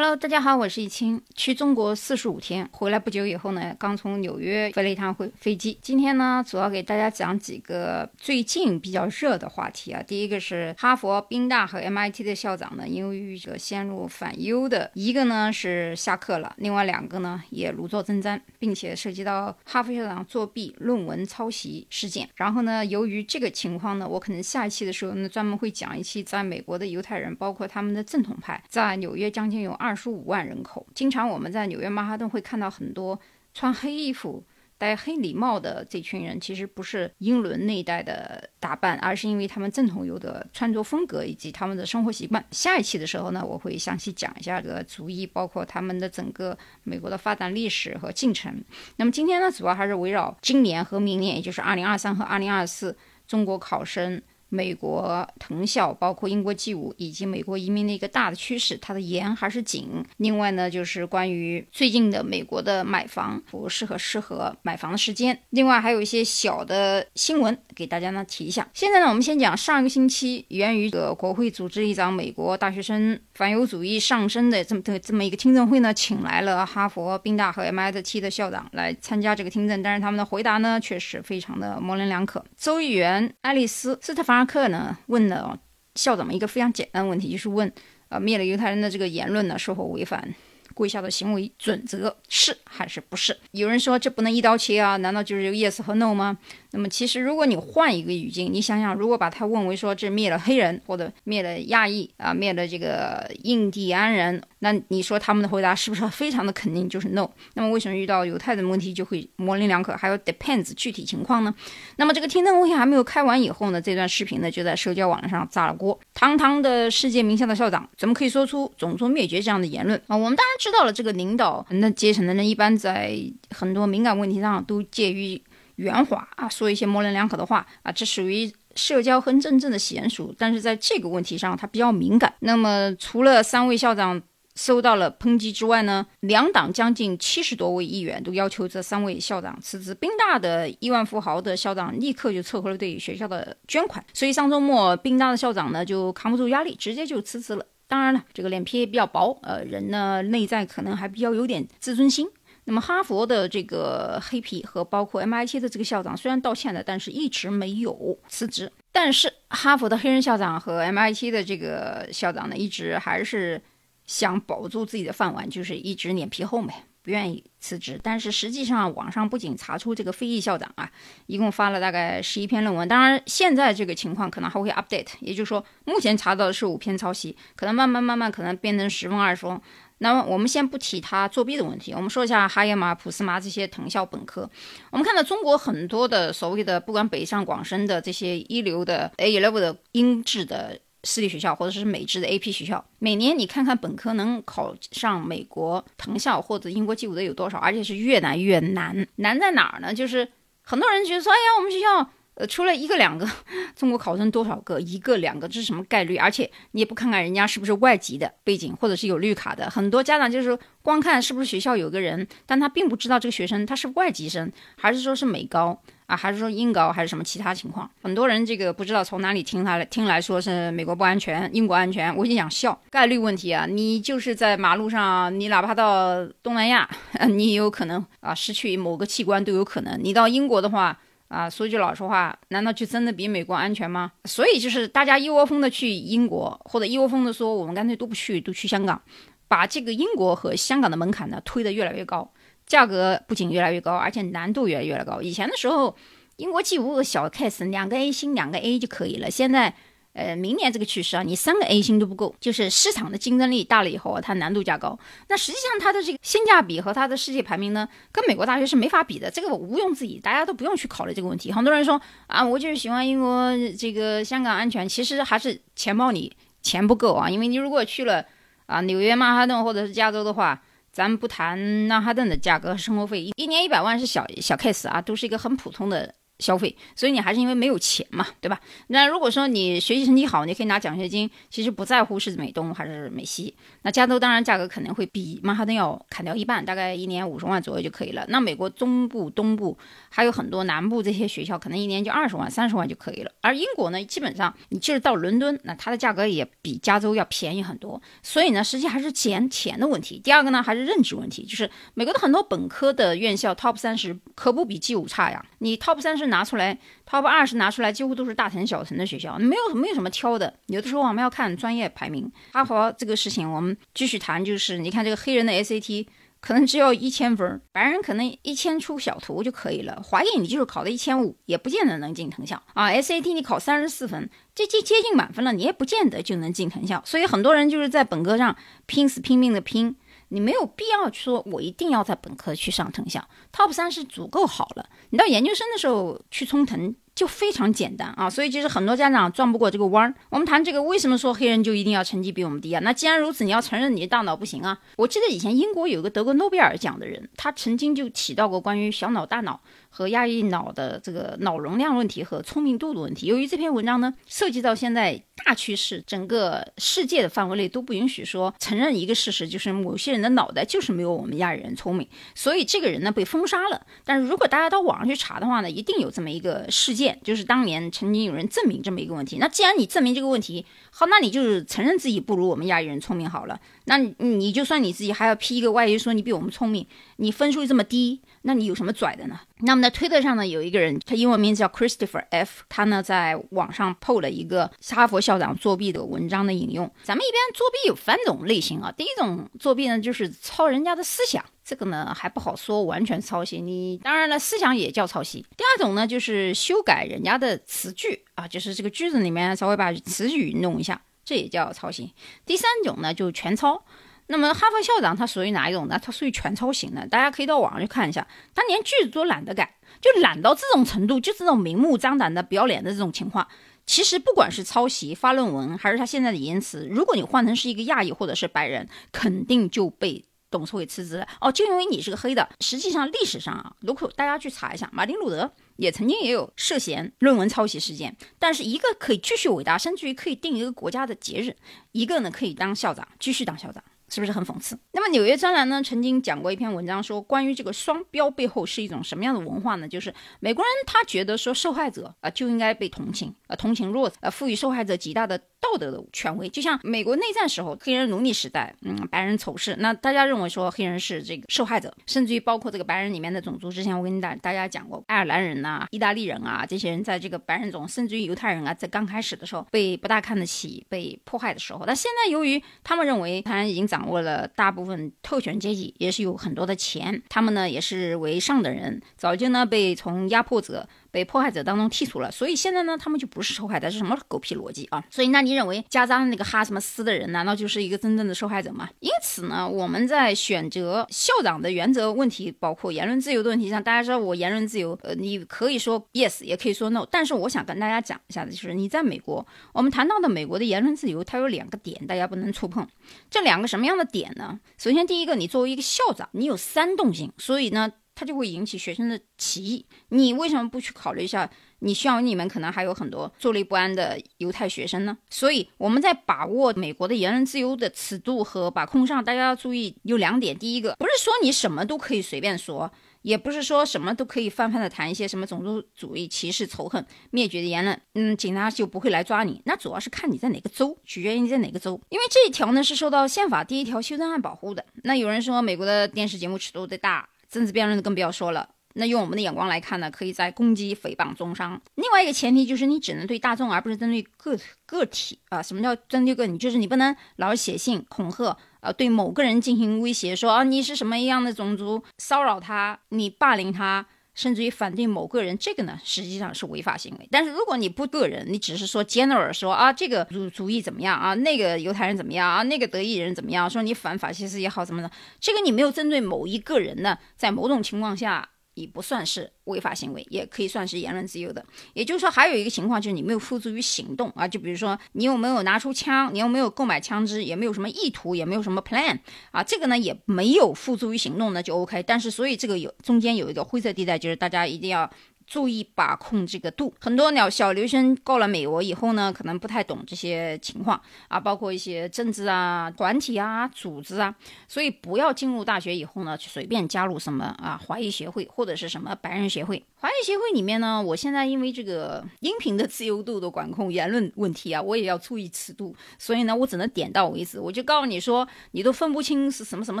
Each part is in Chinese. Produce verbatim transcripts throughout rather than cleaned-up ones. Hello， 大家好，我是易清。去中国四十五天，回来不久以后呢，刚从纽约飞了一趟飞机。今天呢，主要给大家讲几个最近比较热的话题啊。第一个是哈佛、宾大和 M I T 的校长呢，因为这个陷入反忧的，一个呢是下课了，另外两个呢也如坐针毡，并且涉及到哈佛校长作弊、论文抄袭事件。然后呢，由于这个情况呢，我可能下一期的时候呢，专门会讲一期在美国的犹太人，包括他们的正统派，在纽约将近有二。二十五万人口，经常我们在纽约曼哈顿会看到很多穿黑衣服戴黑礼帽的这群人，其实不是英伦那一代的打扮，而是因为他们正统有的穿着风格以及他们的生活习惯。下一期的时候呢，我会详细讲一下这个族裔，包括他们的整个美国的发展历史和进程。那么今天呢，主要还是围绕今年和明年，也就是二零二三和二零二四中国考生、美国藤校，包括英国 G 五 以及美国移民的一个大的趋势，它的严还是紧。另外呢，就是关于最近的美国的买房不适合适合买房的时间。另外还有一些小的新闻给大家呢提一下。现在呢，我们先讲上一个星期源于这个国会组织一场美国大学生反犹主义上升的这么这么一个听证会呢，请来了哈佛、宾大和 M I T 的校长来参加这个听证，但是他们的回答呢确实非常的模棱两可。州议员爱丽丝斯特凡马克呢问了校长们一个非常简单的问题，就是问呃，灭了犹太人的这个言论呢是否违反贵校的行为准则，是还是不是？有人说这不能一刀切啊，难道就是 yes 和 no 吗？那么其实如果你换一个语境，你想想，如果把它问为说这灭了黑人或者灭了亚裔啊，灭了这个印第安人，那你说他们的回答是不是非常的肯定，就是 no？ 那么为什么遇到犹太人的问题就会模棱两可？还有 depends 具体情况呢？那么这个听证会还没有开完以后呢，这段视频呢就在社交网上炸了锅。堂堂的世界名校的校长怎么可以说出种族灭绝这样的言论啊？我们当然知道了，这个领导那阶层的人一般在很多敏感问题上都介于圆滑啊，说一些模棱两可的话啊，这属于社交和政治的娴熟，但是在这个问题上他比较敏感。那么除了三位校长受到了抨击之外呢，两党将近七十多位议员都要求这三位校长辞职。宾大的亿万富豪的校长立刻就撤回了对学校的捐款，所以上周末宾大的校长呢就扛不住压力，直接就辞职了。当然了，这个脸皮也比较薄，呃，人呢内在可能还比较有点自尊心。那么哈佛的这个黑皮和包括 M I T 的这个校长虽然道歉了，但是一直没有辞职。但是哈佛的黑人校长和 M I T 的这个校长呢，一直还是想保住自己的饭碗，就是一直脸皮厚呗，不愿意辞职。但是实际上网上不仅查出这个非裔校长啊，一共发了大概十一篇论文，当然现在这个情况可能还会 update， 也就是说目前查到的是五篇抄袭，可能慢慢慢慢可能变成十封二十封。那么我们先不提他作弊的问题，我们说一下哈耶马、普斯麻这些藤校本科。我们看到中国很多的所谓的不管北上广深的这些一流的 A 十一 的英制的私立学校，或者是美制的 A P 学校，每年你看看本科能考上美国藤校或者英国 G 五 的有多少，而且是越来越难。难在哪儿呢？就是很多人觉得说，哎呀，我们学校呃，出了一个两个中国考生多少个，一个两个，这是什么概率？而且你也不看看人家是不是外籍的背景，或者是有绿卡的。很多家长就是光看是不是学校有个人，但他并不知道这个学生他是外籍生，还是说是美高啊，还是说英高，还是什么其他情况。很多人这个不知道从哪里听来听来说是美国不安全，英国安全。我已经想笑，概率问题啊，你就是在马路上，你哪怕到东南亚，你也有可能啊失去某个器官都有可能。你到英国的话。啊，说句老实话，难道就真的比美国安全吗？所以就是大家一窝蜂的去英国，或者一窝蜂的说我们干脆都不去，都去香港，把这个英国和香港的门槛呢推得越来越高，价格不仅越来越高，而且难度越来越高。以前的时候，英国 G 五 个小 case， 两个 A 星，两个 A 就可以了。现在，呃，明年这个趋势啊，你三个 A 星都不够，就是市场的竞争力大了以后啊，它难度加高。那实际上它的这个性价比和它的世界排名呢，跟美国大学是没法比的，这个我毋庸置疑，大家都不用去考虑这个问题。很多人说啊，我就是喜欢英国这个香港安全，其实还是钱包里钱不够啊，因为你如果去了啊纽约曼哈顿或者是加州的话。咱们不谈曼哈顿的价格和生活费，一年一百万是小小 case 啊，都是一个很普通的消费，所以你还是因为没有钱嘛，对吧？那如果说你学习成绩好，你可以拿奖学金，其实不在乎是美东还是美西。那加州当然价格可能会比曼哈顿要砍掉一半，大概一年五十万左右就可以了。那美国中部、东部还有很多南部这些学校，可能一年就二十万、三十万就可以了。而英国呢，基本上你就是到伦敦，那它的价格也比加州要便宜很多。所以呢，实际还是钱钱的问题。第二个呢，还是认知问题，就是美国的很多本科的院校 top 三十可不比 G 五差呀，你 top 三十。拿出来 top 二十拿出来几乎都是大城小城的学校，没有没有什么挑的。有的时候我们要看专业排名。哈佛这个事情我们继续谈，就是你看这个黑人的 S A T 可能只要一千分，白人可能一千出小图就可以了。华裔你就是考到一千五也不见得能进藤校啊 ，S A T 你考三十四分，这接接近满分了，你也不见得就能进藤校。所以很多人就是在本科上拼死拼命的拼。你没有必要说我一定要在本科去上藤校 top 三是足够好了，你到研究生的时候去冲藤就非常简单啊，所以其实很多家长转不过这个弯。我们谈这个为什么说黑人就一定要成绩比我们低啊？那既然如此，你要承认你的大脑不行啊。我记得以前英国有个得过诺贝尔奖的人，他曾经就提到过关于小脑、大脑和亚裔脑的这个脑容量问题和聪明度的问题。由于这篇文章呢，涉及到现在大趋势，整个世界的范围内都不允许说承认一个事实，就是某些人的脑袋就是没有我们亚裔人聪明，所以这个人呢被封杀了。但是如果大家到网上去查的话呢，一定有这么一个事件。就是当年曾经有人证明这么一个问题，那既然你证明这个问题，好，那你就是承认自己不如我们亚裔人聪明好了。那 你, 你就算你自己还要批一个外衣说你比我们聪明，你分数这么低，那你有什么拽的呢？那么在推特上呢，有一个人，他英文名字叫 Christopher F， 他呢在网上 po 了一个哈佛校长作弊的文章的引用。咱们一般作弊有三种类型啊，第一种作弊呢就是抄人家的思想，这个呢还不好说完全抄袭，你当然了思想也叫抄袭。第二种呢就是修改人家的词句啊，就是这个句子里面稍微把词语弄一下，这也叫抄袭。第三种呢就全抄。那么哈佛校长他属于哪一种呢？他属于全抄型的，大家可以到网上去看一下，他连句子都懒得改，就懒到这种程度，就这种明目张胆的不要脸的这种情况。其实不管是抄袭发论文还是他现在的言辞，如果你换成是一个亚裔或者是白人，肯定就被董事会辞职了哦，就因为你是个黑的。实际上历史上啊，如果大家去查一下，马丁路德也曾经也有涉嫌论文抄袭事件，但是一个可以继续伟大，甚至于可以定一个国家的节日，一个呢可以当校长，继续当校长，是不是很讽刺？那么纽约专栏呢曾经讲过一篇文章，说关于这个双标背后是一种什么样的文化呢？就是美国人他觉得说受害者啊、呃、就应该被同情啊、呃、同情弱者、呃、赋予受害者极大的道德的权威，就像美国内战时候黑人奴隶时代，嗯，白人仇视，那大家认为说黑人是这个受害者，甚至于包括这个白人里面的种族。之前我跟大大家讲过，爱尔兰人啊、意大利人啊这些人在这个白人种，甚至于犹太人啊，在刚开始的时候被不大看得起、被迫害的时候，但现在由于他们认为他已经掌握了大部分特权阶级，也是有很多的钱，他们呢也是为上等人，早就呢被从压迫者。被迫害者当中剔除了，所以现在呢，他们就不是受害者，是什么狗屁逻辑啊？所以那你认为加扎那个哈什么斯的人，难道就是一个真正的受害者吗？因此呢，我们在选择校长的原则问题，包括言论自由的问题上，大家知道我言论自由，呃，你可以说 yes， 也可以说 no， 但是我想跟大家讲一下的就是，你在美国，我们谈到的美国的言论自由，它有两个点，大家不能触碰。这两个什么样的点呢？首先，第一个，你作为一个校长，你有煽动性，所以呢。它就会引起学生的歧义，你为什么不去考虑一下？你像你们可能还有很多坐立不安的犹太学生呢，所以我们在把握美国的言论自由的尺度和把控上，大家要注意有两点。第一个，不是说你什么都可以随便说，也不是说什么都可以泛泛的谈一些什么种族主义、歧视、仇恨、灭绝的言论，嗯，警察就不会来抓你。那主要是看你在哪个州，取决于你在哪个州，因为这一条呢是受到宪法第一条修正案保护的。那有人说美国的电视节目尺度最大，政治辩论更不要说了，那用我们的眼光来看呢，可以在攻击、诽谤、中伤。另外一个前提就是你只能对大众，而不是针对个个体啊。什么叫针对个体？就是你不能老是写信恐吓，呃，对某个人进行威胁，说啊你是什么样的种族，骚扰他，你霸凌他，甚至于反对某个人，这个呢实际上是违法行为。但是如果你不个人，你只是说 general 说啊这个主义怎么样啊，那个犹太人怎么样啊，那个德裔人怎么样，说你反法西斯也好怎么的，这个你没有针对某一个人呢，在某种情况下也不算是违法行为，也可以算是言论自由的。也就是说，还有一个情况就是你没有付诸于行动啊，就比如说你有没有拿出枪，你有没有购买枪支，也没有什么意图，也没有什么 plan 啊，这个呢也没有付诸于行动呢就 OK。但是所以这个有中间有一个灰色地带，就是大家一定要注意把控这个度。很多鸟小留学生到了美国以后呢，可能不太懂这些情况啊，包括一些政治啊、团体啊、组织啊，所以不要进入大学以后呢，随便加入什么啊华裔协会或者是什么白人协会。华裔协会里面呢，我现在因为这个音频的自由度的管控、言论问题啊，我也要注意尺度，所以呢，我只能点到为止。我就告诉你说，你都分不清是什么什么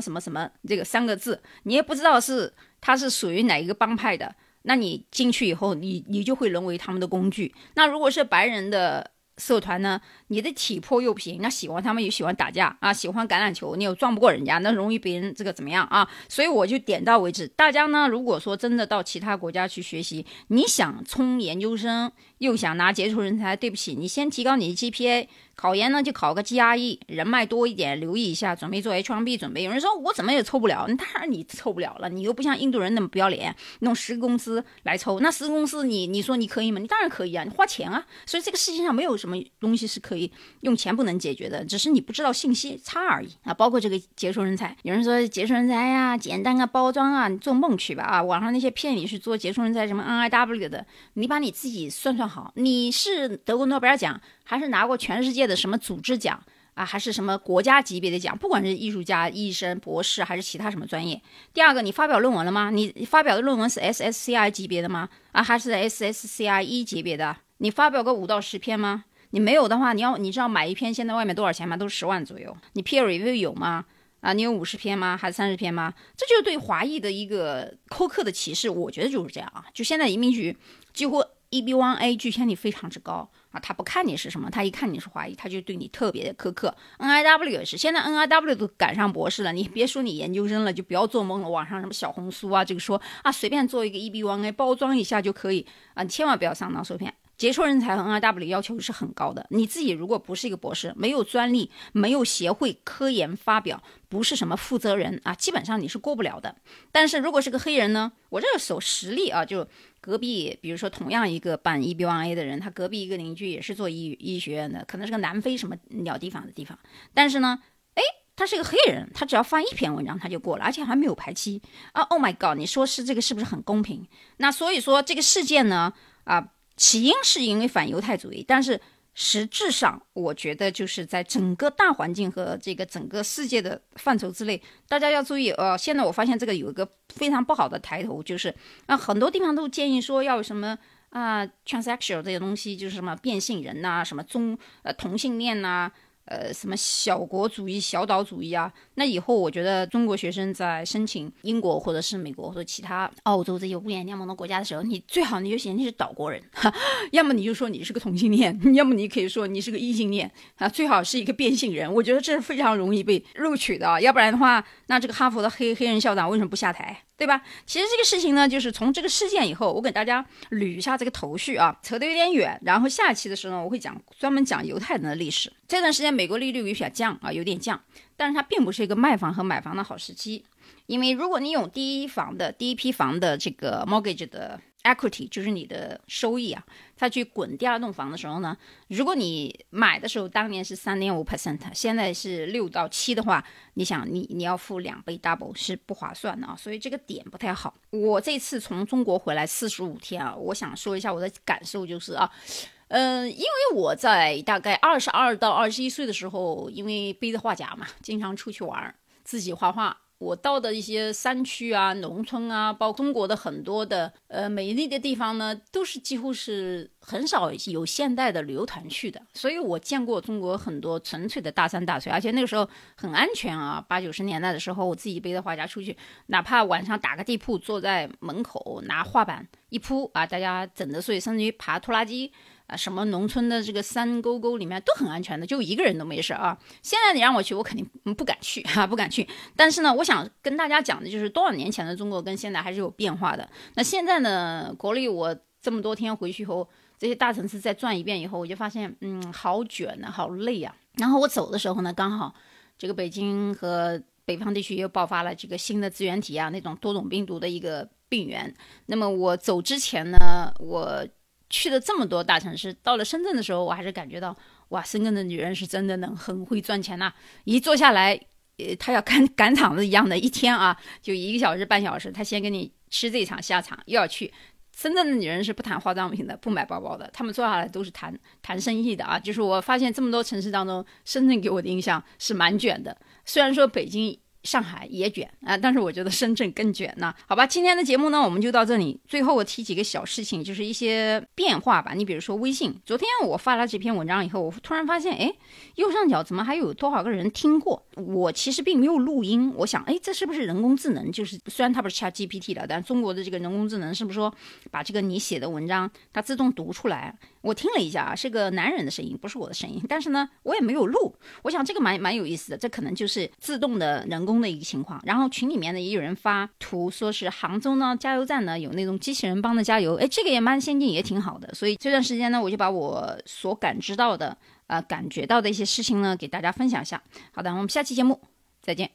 什么什么这个三个字，你也不知道是它是属于哪一个帮派的，那你进去以后，你你就会沦为他们的工具。那如果是白人的社团呢，你的体魄又平，那喜欢他们也喜欢打架啊，喜欢橄榄球，你又撞不过人家，那容易别人这个怎么样啊？所以我就点到为止。大家呢，如果说真的到其他国家去学习，你想冲研究生，又想拿杰出人才，对不起，你先提高你的 G P A， 考研呢就考个 G R E， 人脉多一点，留意一下，准备做 H one B 准备。有人说我怎么也凑不了，当然你凑不了了，你又不像印度人那么不要脸，弄十个公司来抽，那十个公司你你说你可以吗？你当然可以啊，你花钱啊。所以这个世界上没有什么东西是可以用钱不能解决的，只是你不知道信息差而已啊。包括这个杰出人才，有人说杰出人才呀、啊，简单啊，包装啊，你做梦去吧啊！网上那些骗你去做杰出人才什么 N I W 的，你把你自己算算好，你是得过诺贝尔奖，还是拿过全世界的什么组织奖啊，还是什么国家级别的奖，不管是艺术家、医生、博士还是其他什么专业。第二个，你发表论文了吗？你发表的论文是 S S C I 级别的吗？啊，还是 S S C I 一 级别的？你发表个五到十篇吗？你没有的话，你要你知道买一篇现在外面多少钱吗？都是十万左右。你 peer review 有吗？啊，你有五十篇吗？还是三十篇吗？这就是对华裔的一个苛刻的歧视，我觉得就是这样啊。就现在移民局几乎 E B one A 拒签率非常之高啊，他不看你是什么，他一看你是华裔，他就对你特别的苛刻。N I W 也是，现在 N I W 都赶上博士了，你别说你研究生了，就不要做梦了。网上什么小红书啊，这个说啊，随便做一个 E B one A 包装一下就可以啊，你千万不要上当受骗。杰出人才和 N I W 要求是很高的，你自己如果不是一个博士，没有专利，没有协会科研发表，不是什么负责人啊，基本上你是过不了的。但是如果是个黑人呢，我这个手实力啊，就隔壁，比如说同样一个办 E B one A 的人，他隔壁一个邻居也是做医医学院的，可能是个南非什么鸟地方的地方，但是呢，哎，他是个黑人，他只要翻一篇文章他就过了，而且还没有排期啊 ！Oh my god！ 你说是这个是不是很公平？那所以说这个事件呢，啊。起因是因为反犹太主义，但是实质上我觉得就是在整个大环境和这个整个世界的范畴之内，大家要注意。呃，现在我发现这个有一个非常不好的抬头，就是啊、呃，很多地方都建议说要什么啊、呃、transsexual 这些东西，就是什么变性人呐、啊，什么中呃同性恋呐、啊。呃，什么小国主义、小岛主义啊？那以后我觉得中国学生在申请英国或者是美国或者其他澳洲这些五眼联盟的国家的时候，你最好你就写你是岛国人，要么你就说你是个同性恋，要么你可以说你是个异性恋啊，最好是一个变性人。我觉得这是非常容易被录取的，要不然的话，那这个哈佛的黑黑人校长为什么不下台？对吧？其实这个事情呢，就是从这个事件以后，我给大家捋一下这个头绪啊，扯得有点远。然后下一期的时候呢，我会讲专门讲犹太人的历史。这段时间美国利率有点降啊，有点降，但是它并不是一个卖房和买房的好时机，因为如果你有第一房的第一批房的这个 mortgage 的 equity， 就是你的收益啊，它去滚第二栋房的时候呢，如果你买的时候当年是 百分之三点五， 现在是百分之六到百分之七的话，你想你你要付两倍 double 是不划算的啊，所以这个点不太好。我这次从中国回来四十五天啊，我想说一下我的感受，就是啊嗯，因为我在大概二十二到二十一岁的时候，因为背着画夹嘛，经常出去玩，自己画画。我到的一些山区啊、农村啊，包括中国的很多的呃美丽的地方呢，都是几乎是很少有现代的旅游团去的，所以我见过中国很多纯粹的大山大水，而且那个时候很安全啊。八九十年代的时候，我自己背着画夹出去，哪怕晚上打个地铺，坐在门口拿画板一铺啊，大家枕着睡，甚至于爬拖拉机。啊，什么农村的这个山沟沟里面都很安全的，就一个人都没事啊。现在你让我去，我肯定不敢去啊，不敢去。但是呢，我想跟大家讲的就是多少年前的中国跟现在还是有变化的。那现在呢，国内我这么多天回去以后，这些大城市再转一遍以后，我就发现，嗯，好卷啊，好累啊。然后我走的时候呢，刚好这个北京和北方地区又爆发了这个新的支原体啊，那种多种病毒的一个病源。那么我走之前呢，我。去了这么多大城市，到了深圳的时候，我还是感觉到，哇，深圳的女人是真的能很会赚钱呐、啊！一坐下来，呃，她要赶赶场子一样的，一天啊，就一个小时半小时，她先给你吃这场下场，又要去。深圳的女人是不谈化妆品的，不买包包的，她们坐下来都是谈谈生意的啊。就是我发现这么多城市当中，深圳给我的印象是蛮卷的，虽然说北京上海也卷啊，但是我觉得深圳更卷呢、啊。好吧，今天的节目呢我们就到这里。最后我提几个小事情，就是一些变化吧。你比如说微信，昨天我发了这篇文章以后，我突然发现哎，右上角怎么还有多少个人听过？我其实并没有录音，我想哎，这是不是人工智能？就是虽然它不是 ChatGPT 了，但中国的这个人工智能是不是说把这个你写的文章它自动读出来？我听了一下啊，是个男人的声音，不是我的声音，但是呢我也没有录。我想这个蛮蛮有意思的，这可能就是自动的人工的一个情况。然后群里面呢也有人发图，说是杭州呢加油站呢有那种机器人帮的加油，哎，这个也蛮先进，也挺好的。所以这段时间呢我就把我所感知到的、呃、感觉到的一些事情呢给大家分享一下。好的，我们下期节目再见。